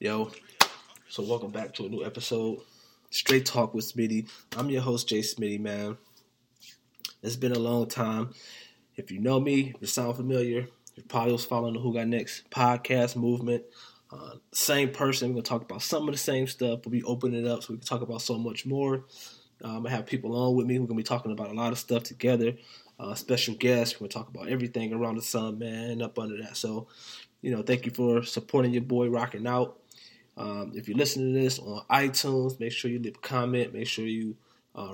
Yo, so welcome back to a new episode, Straight Talk with Smitty. I'm your host, Jay Smitty, man. It's been a long time. If you know me, if you sound familiar, you're probably was following the Who Got Next podcast movement. Same person, we're going to talk about some of the same stuff, but we open it up so we can talk about so much more. I have people on with me. We're going to be talking about a lot of stuff together. Special guests. We're going to talk about everything around the sun, man, and up under that. So, you know, thank you for supporting your boy, rocking out. If you're listening to this on iTunes, make sure you leave a comment. Make sure you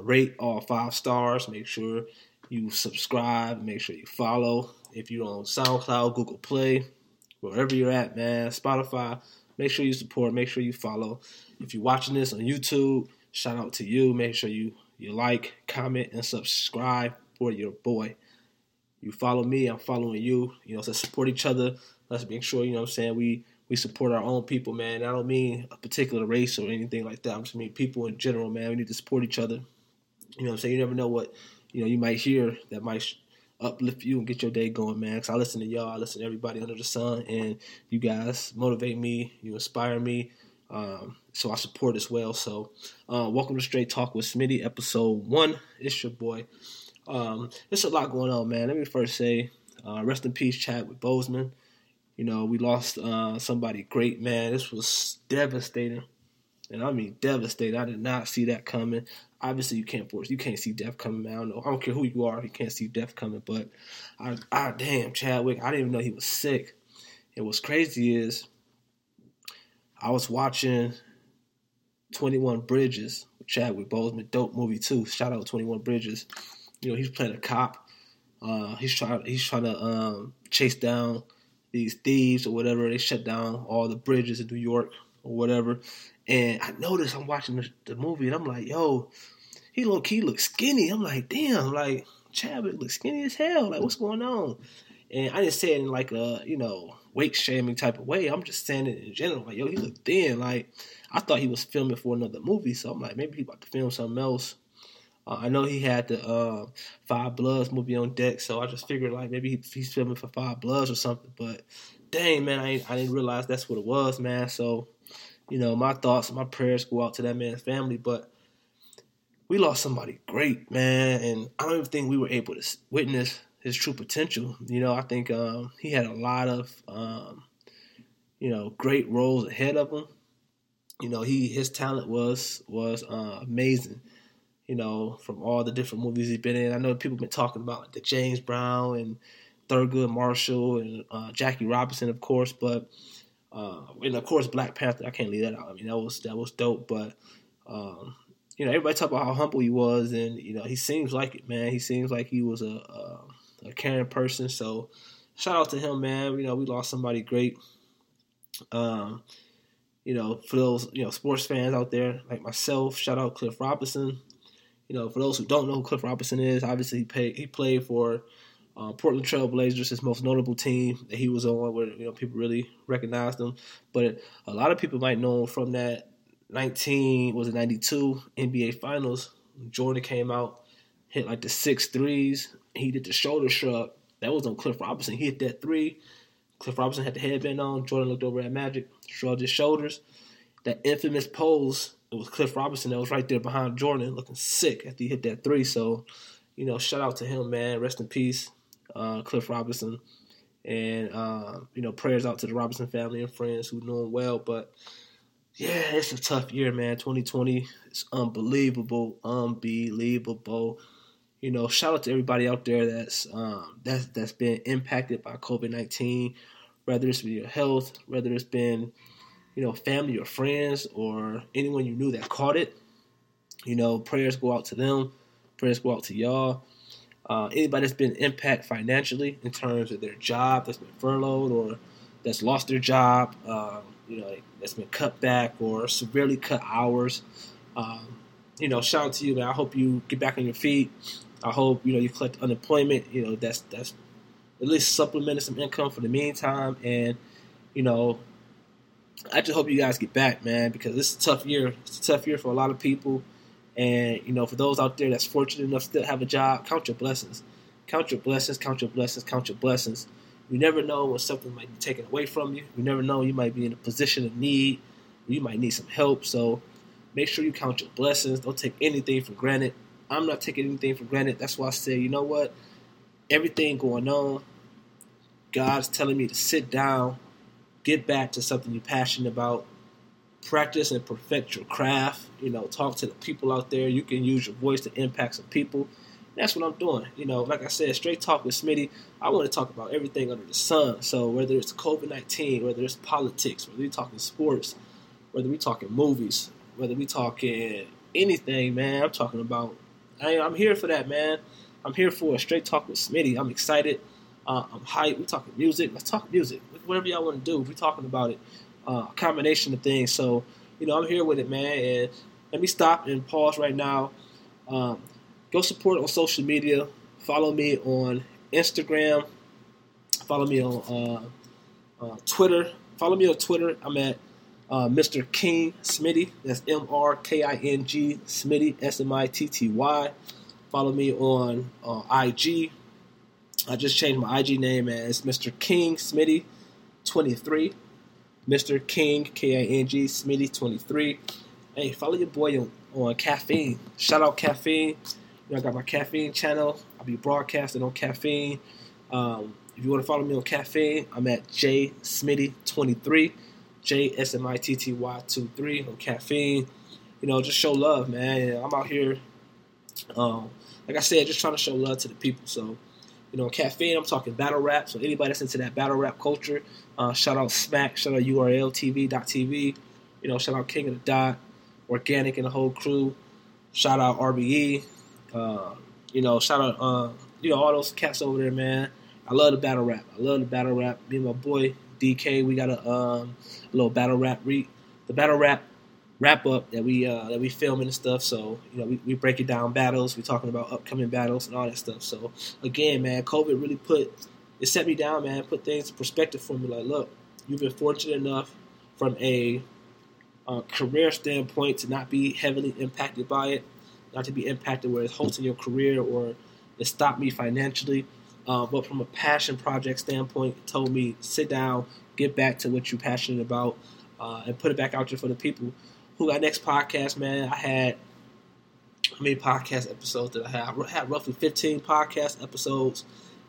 rate all 5 stars. Make sure you subscribe. Make sure you follow. If you're on SoundCloud, Google Play, wherever you're at, man, Spotify, make sure you support. Make sure you follow. If you're watching this on YouTube, shout out to you. Make sure you like, comment, and subscribe for your boy. You follow me, I'm following you. You know, so support each other. Let's make sure, you know what I'm saying, we support our own people, man. I don't mean a particular race or anything like that. I just mean people in general, man. We need to support each other. You know what I'm saying? You never know what, you know, you might hear that might uplift you and get your day going, man. Because I listen to y'all. I listen to everybody under the sun. And you guys motivate me. You inspire me. So I support as well. So welcome to Straight Talk with Smitty, episode 1. It's your boy. There's a lot going on, man. Let me first say, rest in peace, Chadwick Boseman. You know, we lost somebody great, man. This was devastating. And I mean devastating. I did not see that coming. Obviously, you can't see death coming, man. I don't care who you are. You can't see death coming. But, damn, Chadwick, I didn't even know he was sick. And what's crazy is I was watching 21 Bridges with Chadwick Boseman. Dope movie, too. Shout out to 21 Bridges. You know, he's playing a cop. He's trying to chase down these thieves or whatever. They shut down all the bridges in New York or whatever. And I noticed I'm watching the movie and I'm like, yo, he low-key looks skinny. I'm like, damn, like, Chadwick looks skinny as hell. Like, what's going on? And I didn't say it in like a, you know, weight-shaming type of way. I'm just saying it in general. Like, yo, he looked thin. Like, I thought he was filming for another movie. So I'm like, maybe he about to film something else. I know he had the Five Bloods movie on deck, so I just figured like maybe he's filming for Five Bloods or something. But dang, man, I didn't realize that's what it was, man. So, you know, my thoughts, my prayers go out to that man's family. But we lost somebody great, man, and I don't even think we were able to witness his true potential. You know, I think he had a lot of you know, great roles ahead of him. You know, his talent was amazing. You know, from all the different movies he's been in. I know people have been talking about like, the James Brown and Thurgood Marshall and Jackie Robinson, of course. But, and of course, Black Panther, I can't leave that out. I mean, that was dope. But, you know, everybody talk about how humble he was. And, you know, he seems like it, man. He seems like he was a caring person. So, shout out to him, man. You know, we lost somebody great. You know, for those, you know, sports fans out there like myself, shout out Cliff Robinson. You know, for those who don't know who Cliff Robinson is, obviously he played for Portland Trail Blazers, his most notable team that he was on, where, you know, people really recognized him. But a lot of people might know him from that 92 NBA Finals. Jordan came out, hit like the 6 threes. He did the shoulder shrug. That was on Cliff Robinson. He hit that 3. Cliff Robinson had the headband on. Jordan looked over at Magic, shrugged his shoulders. That infamous pose. It was Cliff Robinson that was right there behind Jordan looking sick after he hit that 3. So, you know, shout out to him, man. Rest in peace, Cliff Robinson. And, you know, prayers out to the Robinson family and friends who know him well. But, yeah, it's a tough year, man. 2020 is unbelievable. Unbelievable. You know, shout out to everybody out there that's been impacted by COVID-19, whether it's with your health, whether it's been, you know, family or friends or anyone you knew that caught it. You know, prayers go out to them. Prayers go out to y'all. Anybody that's been impacted financially in terms of their job that's been furloughed or that's lost their job, you know, that's been cut back or severely cut hours. You know, shout out to you, man. I hope you get back on your feet. I hope, you know, you collect unemployment. You know, that's at least supplementing some income for the meantime. And, you know, I just hope you guys get back, man, because this is a tough year. It's a tough year for a lot of people. And, you know, for those out there that's fortunate enough to still have a job, count your blessings. Count your blessings, count your blessings, count your blessings. You never know when something might be taken away from you. You never know you might be in a position of need. you might need some help. So make sure you count your blessings. Don't take anything for granted. I'm not taking anything for granted. That's why I said, you know what? Everything going on, God's telling me to sit down, get back to something you're passionate about, practice and perfect your craft. You know, talk to the people out there. You can use your voice to impact some people. That's what I'm doing. You know, like I said, Straight Talk with Smitty, I want to talk about everything under the sun. So whether it's COVID-19, whether it's politics, whether we're talking sports, whether we're talking movies, whether we're talking anything, man, I'm talking about, I'm here for that, man. I'm here for a Straight Talk with Smitty. I'm excited. I'm hyped. We're talking music. Let's talk music. Whatever y'all want to do, we're talking about it. A combination of things. So, you know, I'm here with it, man. And let me stop and pause right now. Go support on social media. Follow me on Instagram. Follow me on Twitter. Follow me on Twitter. I'm at Mr. King Smitty. That's M-R-K-I-N-G Smitty, S-M-I-T-T-Y. Follow me on IG. I just changed my IG name as Mr. King Smitty 23. Mr. King, K-I-N-G Smitty 23. Hey, follow your boy on Caffeine. Shout out Caffeine. You know, I got my Caffeine channel. I'll be broadcasting on Caffeine. If you want to follow me on Caffeine, I'm at JSmitty23, J-S-M-I-T-T-Y-2-3 on Caffeine. You know, just show love, man. I'm out here, like I said, just trying to show love to the people. So, you know, Caffeine, I'm talking battle rap. So anybody that's into that battle rap culture, shout out Smack, shout out URLTV.TV, you know, shout out King of the Dot, Organic and the whole crew, shout out RBE. You know, shout out, you know, all those cats over there, man. I love the battle rap. Me and my boy, DK, we got a little battle rap, the battle rap wrap-up that we filming and stuff. So, you know, we breaking down battles. We're talking about upcoming battles and all that stuff. So, again, man, COVID really it set me down, man, put things in perspective for me. Like, look, you've been fortunate enough from a career standpoint to not be heavily impacted by it. Not to be impacted where it's halting your career or it stopped me financially. But from a passion project standpoint, it told me sit down, get back to what you're passionate about, and put it back out there for the people. Who Got Next podcast, man, I had how many podcast episodes did I have? I had roughly 15 podcast episodes.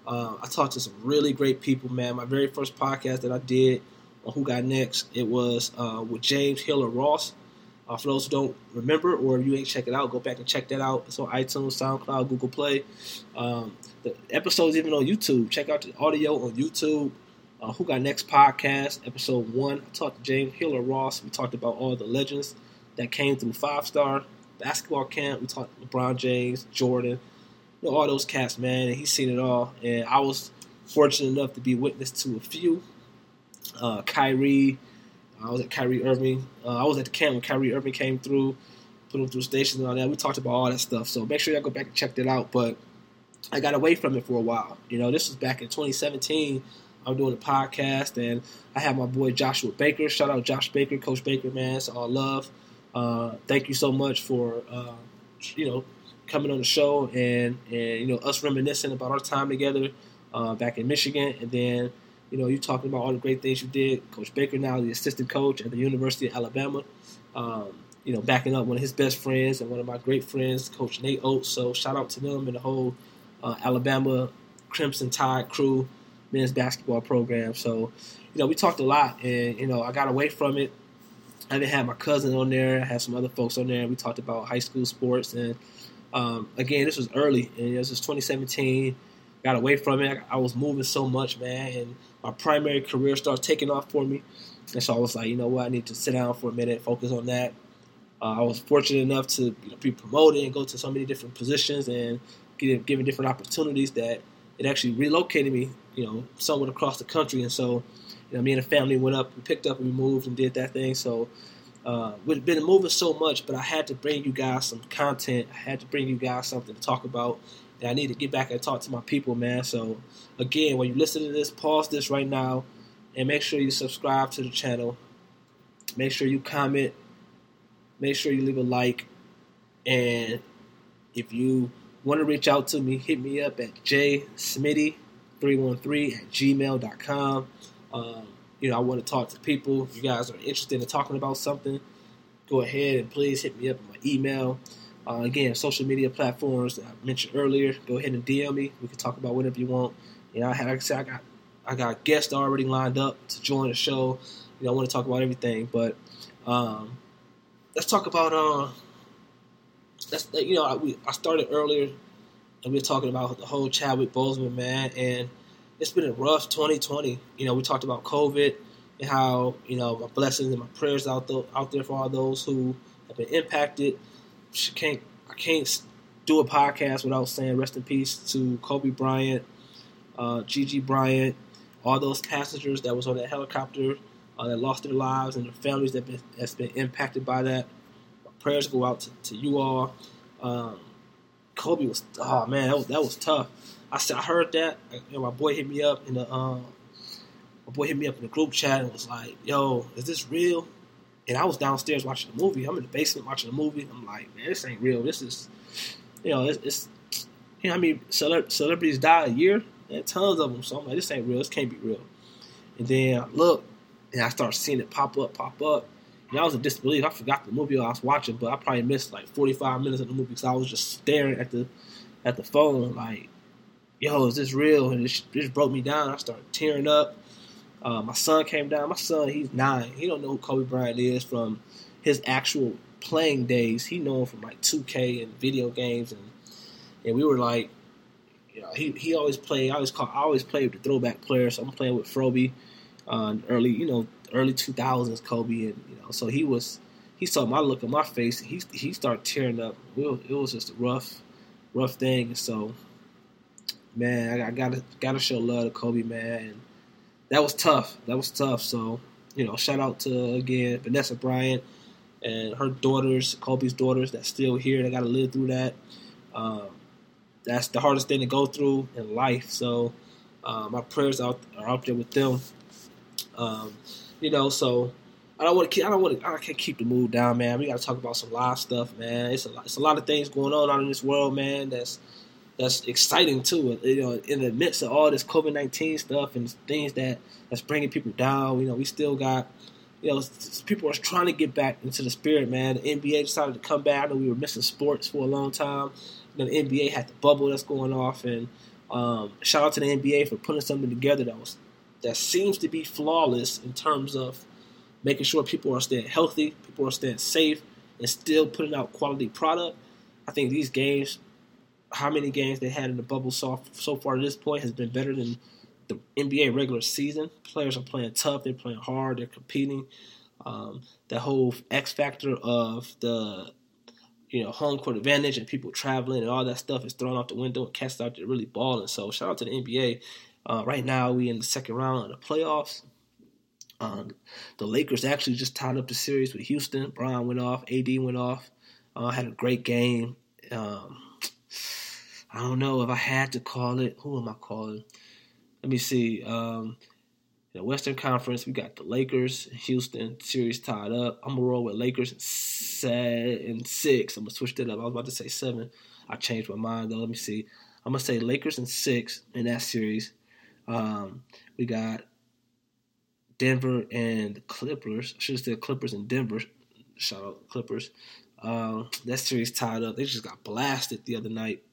I talked to some really great people, man. My very first podcast that I did on Who Got Next, it was with James Hiller-Ross. For those who don't remember or if you ain't check it out, go back and check that out. It's on iTunes, SoundCloud, Google Play. The episode's even on YouTube. Check out the audio on YouTube. Who Got Next podcast, episode 1. I talked to James Hiller-Ross. We talked about all the legends that came through 5-Star basketball camp. We talked to LeBron James, Jordan, you know, all those cats, man. And he's seen it all. And I was fortunate enough to be witness to a few. Kyrie. I was at Kyrie Irving. I was at the camp when Kyrie Irving came through, put him through stations and all that. We talked about all that stuff. So make sure y'all go back and check that out. But I got away from it for a while. You know, this was back in 2017. I'm doing a podcast, and I have my boy Joshua Baker. Shout out Josh Baker, Coach Baker, man. It's all love. Thank you so much for, you know, coming on the show and you know, us reminiscing about our time together back in Michigan. And then, you know, you talking about all the great things you did. Coach Baker now, the assistant coach at the University of Alabama. You know, backing up one of his best friends and one of my great friends, Coach Nate Oates. So shout out to them and the whole Alabama Crimson Tide crew men's basketball program. So, you know, we talked a lot and, you know, I got away from it. I didn't have my cousin on there. I had some other folks on there. We talked about high school sports. And, again, this was early. And this was 2017. Got away from it. I was moving so much, man, and my primary career started taking off for me. And so I was like, you know what, I need to sit down for a minute, focus on that. I was fortunate enough to, you know, be promoted and go to so many different positions and get given different opportunities that it actually relocated me, you know, somewhat across the country. And so, you know, me and the family went up, we picked up and we moved and did that thing. So we've been moving so much, but I had to bring you guys some content. I had to bring you guys something to talk about. And I need to get back and talk to my people, man. So, again, when you listen to this, pause this right now and make sure you subscribe to the channel. Make sure you comment. Make sure you leave a like. And if you want to reach out to me, hit me up at jsmitty313@gmail.com. You know, I want to talk to people. If you guys are interested in talking about something, go ahead and please hit me up on my email. Again, social media platforms that I mentioned earlier, go ahead and DM me. We can talk about whatever you want. You know, like I said, I got guests already lined up to join the show. You know, I want to talk about everything, but let's talk about I started earlier and we were talking about the whole Chadwick Boseman, man, and it's been a rough 2020. You know, we talked about COVID and how, you know, my blessings and my prayers out there for all those who have been impacted. I can't do a podcast without saying rest in peace to Kobe Bryant, Gigi Bryant, all those passengers that was on that helicopter that lost their lives, and the families that's been impacted by that. My prayers go out to you all. Kobe was, oh man, that was tough. I heard that. You know, my boy hit me up in the group chat and was like, "Yo, is this real?" And I was downstairs watching the movie. I'm in the basement watching the movie. I'm like, man, this ain't real. This is, you know, it's you know, I mean, celebrities die a year. There are tons of them. So I'm like, this ain't real. This can't be real. And then I look, and I start seeing it pop up. And I was in disbelief. I forgot the movie I was watching, but I probably missed like 45 minutes of the movie because I was just staring at the phone like, yo, is this real? And it broke me down. I started tearing up. My son came down. My son, he's 9. He don't know who Kobe Bryant is from his actual playing days. He known from like 2K and video games, and we were like, you know, he always played. I always played with the throwback players. So I'm playing with Froby, early 2000s Kobe, and you know, so he saw my look in my face. And he started tearing up. It was just a rough thing. And so, man, I gotta show love to Kobe, man. And that was tough. So, you know, shout out to, again, Vanessa Bryant and her daughters, Kobe's daughters, that's still here. They got to live through that. That's the hardest thing to go through in life. So my prayers are out there with them. You know, so I can't keep the mood down, man. We got to talk about some live stuff, man. It's a lot of things going on out in this world, man, that's exciting too, you know, in the midst of all this COVID-19 stuff and things that's bringing people down. You know, we still got, you know, people are trying to get back into the spirit, man. The NBA decided to come back. I know we were missing sports for a long time. You know, the NBA had the bubble that's going off, and shout out to the NBA for putting something together that seems to be flawless in terms of making sure people are staying healthy, people are staying safe, and still putting out quality product. I think these games, how many games they had in the bubble so far to this point has been better than the NBA regular season. Players are playing tough. They're playing hard. They're competing. That whole X factor of the, you know, home court advantage and people traveling and all that stuff is thrown out the window, and cats out there really balling. So shout out to the NBA. Right now we in the second round of the playoffs. The Lakers actually just tied up the series with Houston. Brown went off. AD went off. Had a great game. I don't know if I had to call it. Who am I calling? Let me see. The Western Conference, we got the Lakers, Houston, series tied up. I'm going to roll with Lakers in 6. I'm going to switch that up. I was about to say 7. I changed my mind, though. Let me see. I'm going to say Lakers in 6 in that series. We got Denver and the Clippers. I should have said Clippers and Denver. Shout out to Clippers. That series tied up. They just got blasted the other night.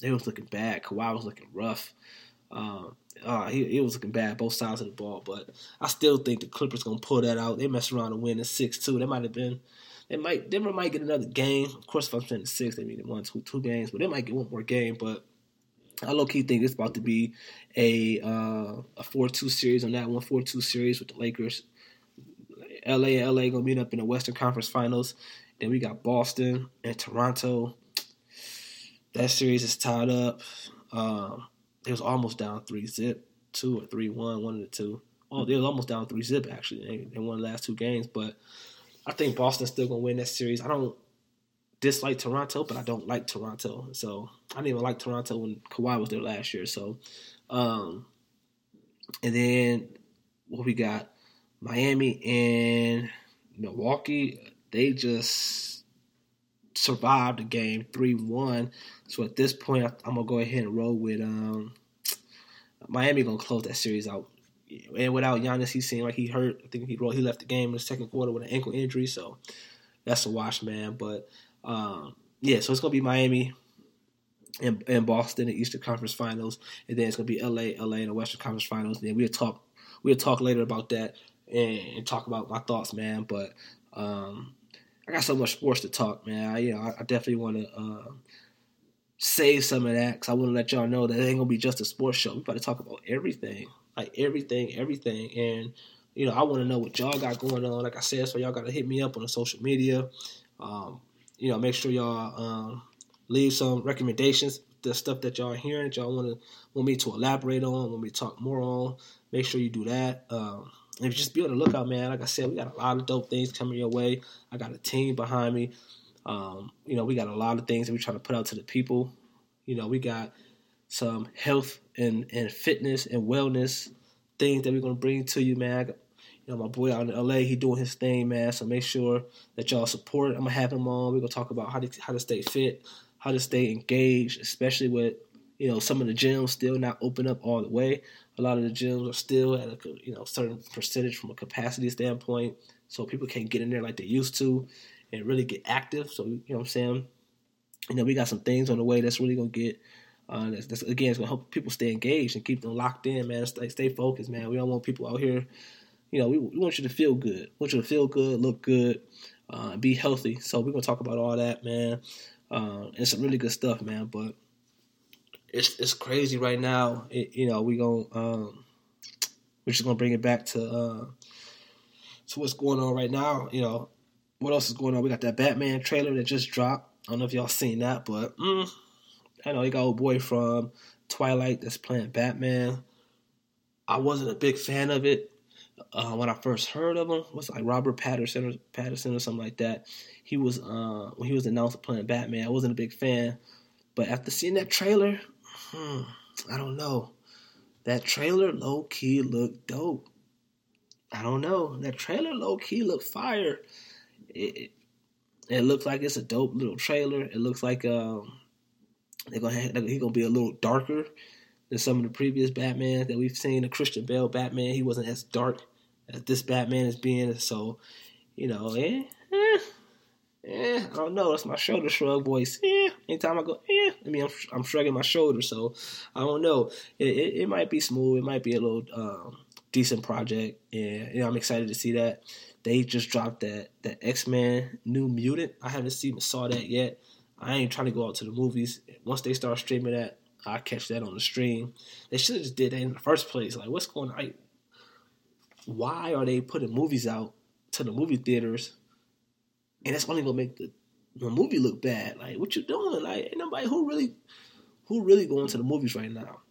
They was looking bad. Kawhi was looking rough. He was looking bad both sides of the ball, but I still think the Clippers gonna pull that out. They mess around and win in 6-2. Denver might get another game. Of course, if I'm saying 6, they mean it 1, 2 games, but they might get one more game. But I low key think it's about to be a 4-2 series on that one. 4-2 series with the Lakers. LA gonna meet up in the Western Conference Finals. Then we got Boston and Toronto. That series is tied up. It was almost down 3-0, 2 or 3-1, one of the two. Oh, they was almost down 3-0, actually. They won the last two games, but I think Boston's still going to win that series. I don't dislike Toronto, but I don't like Toronto. So I didn't even like Toronto when Kawhi was there last year. So, and then what we got, Miami and Milwaukee, they just survived the game 3-1. So at this point, I'm going to go ahead and roll with Miami going to close that series out. and without Giannis, he seemed like he hurt. I think he left the game in the second quarter with an ankle injury, so that's a wash, man. But so it's gonna be Miami and Boston in the Eastern Conference Finals, and then it's gonna be LA in the Western Conference Finals. And then we'll talk later about that and talk about my thoughts, man. But I got so much sports to talk, man. I definitely want to save some of that, because I want to let y'all know that it ain't gonna be just a sports show. We're about to talk about everything, like everything. And I want to know what y'all got going on. Like I said, so y'all gotta hit me up on the social media. Make sure y'all leave some recommendations. The stuff that y'all are hearing, that y'all want me to elaborate on, want me to talk more on. Make sure you do that. And just be on the lookout, man. Like I said, we got a lot of dope things coming your way. I got a team behind me. We got a lot of things that we're trying to put out to the people. We got some health and fitness and wellness things that we're going to bring to you, man. My boy out in L.A., he doing his thing, man. So make sure that y'all support. I'm going to have him on. We're going to talk about how to stay fit, how to stay engaged, especially with, some of the gyms still not open up all the way. A lot of the gyms are still at a certain percentage from a capacity standpoint, so people can't get in there like they used to and really get active. So, what I'm saying? We got some things on the way that's really going to get, again, it's going to help people stay engaged and keep them locked in, man. Stay focused, man. We don't want people out here, we want you to feel good. We want you to feel good, look good, be healthy. So we're going to talk about all that, man. And some really good stuff, man. But it's crazy right now. We're just gonna bring it back to what's going on right now. What else is going on? We got that Batman trailer that just dropped. I don't know if y'all seen that, but I know you got old boy from Twilight that's playing Batman. I wasn't a big fan of it. When I first heard of him, it was like Robert Pattinson or something like that. He was when he was announced playing Batman, I wasn't a big fan. But after seeing that trailer, I don't know. That trailer low-key looked dope. I don't know. That trailer low-key looked fire. It looks like it's a dope little trailer. It looks like he's going to be a little darker than some of the previous Batmans that we've seen. The Christian Bale Batman, he wasn't as dark as this Batman is being. So, I don't know. That's my shoulder shrug voice. Anytime I go, I'm shrugging my shoulder. So I don't know. It might be smooth. It might be a little decent project. And I'm excited to see that. They just dropped that X-Men New Mutant. I haven't saw that yet. I ain't trying to go out to the movies. Once they start streaming that, I catch that on the stream. They should have just did that in the first place. Like, what's going on? Why are they putting movies out to the movie theaters? And that's only gonna make the movie look bad. Like, what you doing? Like, ain't nobody who really going to the movies right now.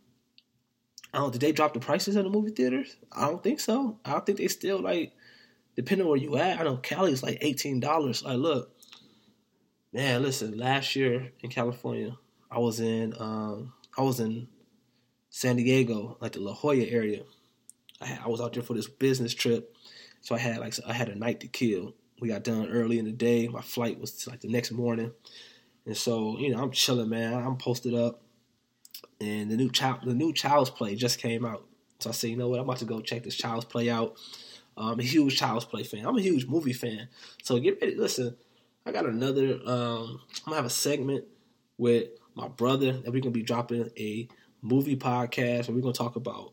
Did they drop the prices in the movie theaters? I don't think so. I don't think they still, like, depending on where you at. I know Cali is like $18. Like, look, man, listen. Last year in California, I was in San Diego, like the La Jolla area. I was out there for this business trip, so I had a night to kill. We got done early in the day. My flight was like the next morning. And so, I'm chilling, man. I'm posted up. And the new Child's Play just came out. So I said, you know what? I'm about to go check this Child's Play out. I'm a huge Child's Play fan. I'm a huge movie fan. So get ready. Listen, I got another. I'm going to have a segment with my brother that we're going to be dropping a movie podcast. And we're going to talk about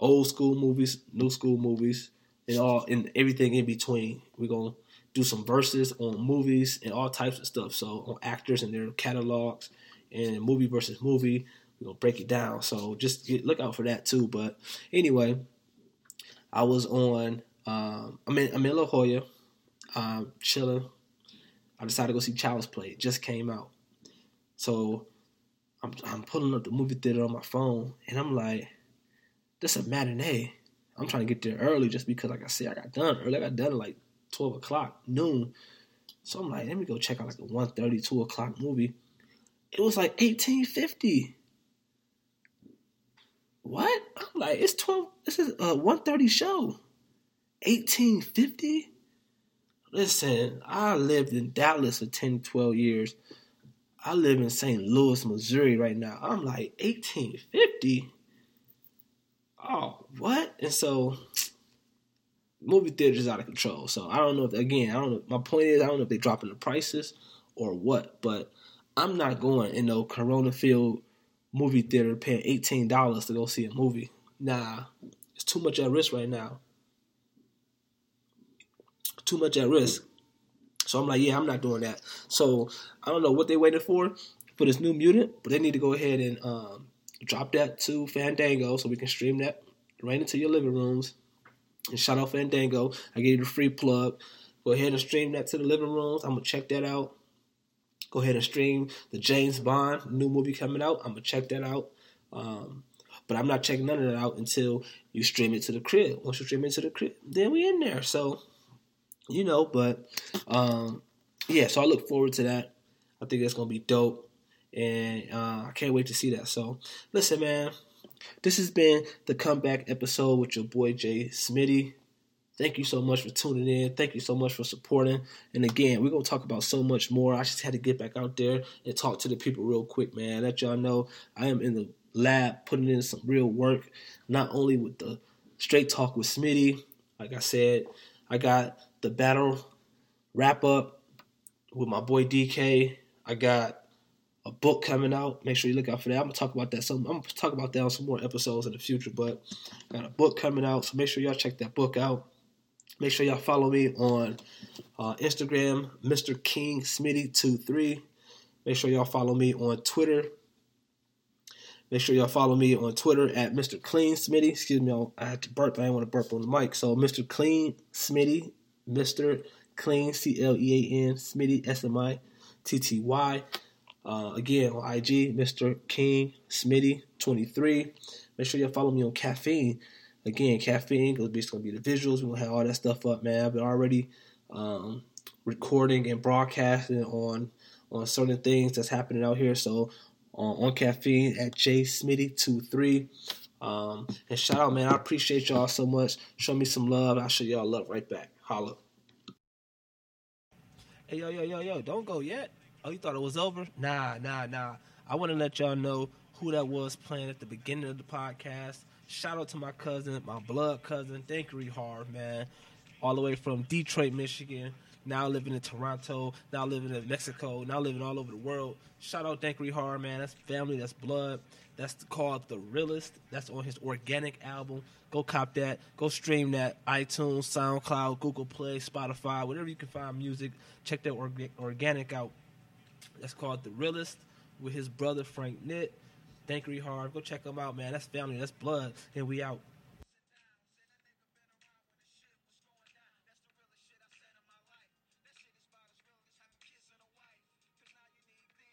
old school movies, new school movies, and everything in between. We're going to do some verses on movies and all types of stuff. So on actors and their catalogs and movie versus movie, we're going to break it down. So just look out for that too. But anyway, I was on, I'm in La Jolla, chilling. I decided to go see Child's Play. It just came out. So I'm pulling up the movie theater on my phone and I'm like, this is a matinee. I'm trying to get there early just because, like I said, I got done early. I got done at like 12 o'clock, noon. So I'm like, let me go check out like a 1:30, 2 o'clock movie. It was like $18.50. What? I'm like, it's 12. This is a 1:30 show. $18.50? Listen, I lived in Dallas for 10, 12 years. I live in St. Louis, Missouri right now. I'm like, $18.50? oh, what? And so movie theaters out of control. So I don't know if, again, I don't know. My point is, I don't know if they're dropping the prices or what, but I'm not going in no corona-filled movie theater paying $18 to go see a movie. Nah, it's too much at risk right now. Too much at risk. So I'm like, yeah, I'm not doing that. So I don't know what they waited for this New Mutant, but they need to go ahead and drop that to Fandango so we can stream that right into your living rooms. And shout out Fandango. I gave you the free plug. Go ahead and stream that to the living rooms. I'm going to check that out. Go ahead and stream the James Bond new movie coming out. I'm going to check that out. But I'm not checking none of that out until you stream it to the crib. Once you stream it to the crib, then we in there. So, you know, but, yeah, so I look forward to that. I think that's going to be dope. And I can't wait to see that. So, listen, man. This has been the comeback episode with your boy Jay Smitty. Thank you so much for tuning in. Thank you so much for supporting. And again, we're going to talk about so much more. I just had to get back out there and talk to the people real quick, man. Let y'all know I am in the lab putting in some real work, not only with the Straight Talk with Smitty. Like I said, I got the battle wrap up with my boy DK. I got a book coming out. Make sure you look out for that. I'm gonna talk about that. So I'm gonna talk about that on some more episodes in the future. But got a book coming out, so make sure y'all check that book out. Make sure y'all follow me on Instagram, Mr. King Smitty23. Make sure y'all follow me on Twitter. Make sure y'all follow me on Twitter at Mr. Clean Smitty. Excuse me, I had to burp. I didn't want to burp on the mic. So Mr. Clean Smitty, Mr. Clean C-L-E-A-N Smitty S-M-I-T-T-Y. Again, on IG, Mr. King Smitty 23. Make sure y'all follow me on Caffeine. Again, Caffeine, it's going to be the visuals. We're going to have all that stuff up, man. I've been already recording and broadcasting on certain things that's happening out here. So, on Caffeine at JSmitty23. And shout out, man. I appreciate y'all so much. Show me some love. I'll show y'all love right back. Holla. Hey, yo. Don't go yet. Oh, you thought it was over? Nah. I want to let y'all know who that was playing at the beginning of the podcast. Shout out to my cousin, my blood cousin, Dank Reyhard, man. All the way from Detroit, Michigan. Now living in Toronto. Now living in Mexico. Now living all over the world. Shout out Dank Reyhard, man. That's family. That's blood. That's called The Realest. That's on his Organic album. Go cop that. Go stream that. iTunes, SoundCloud, Google Play, Spotify, whatever you can find music. Check that Organic out. That's called The Realest with his brother Frank Nitt. Dank Reyhard. Go check him out, man. That's family. That's blood. And we out.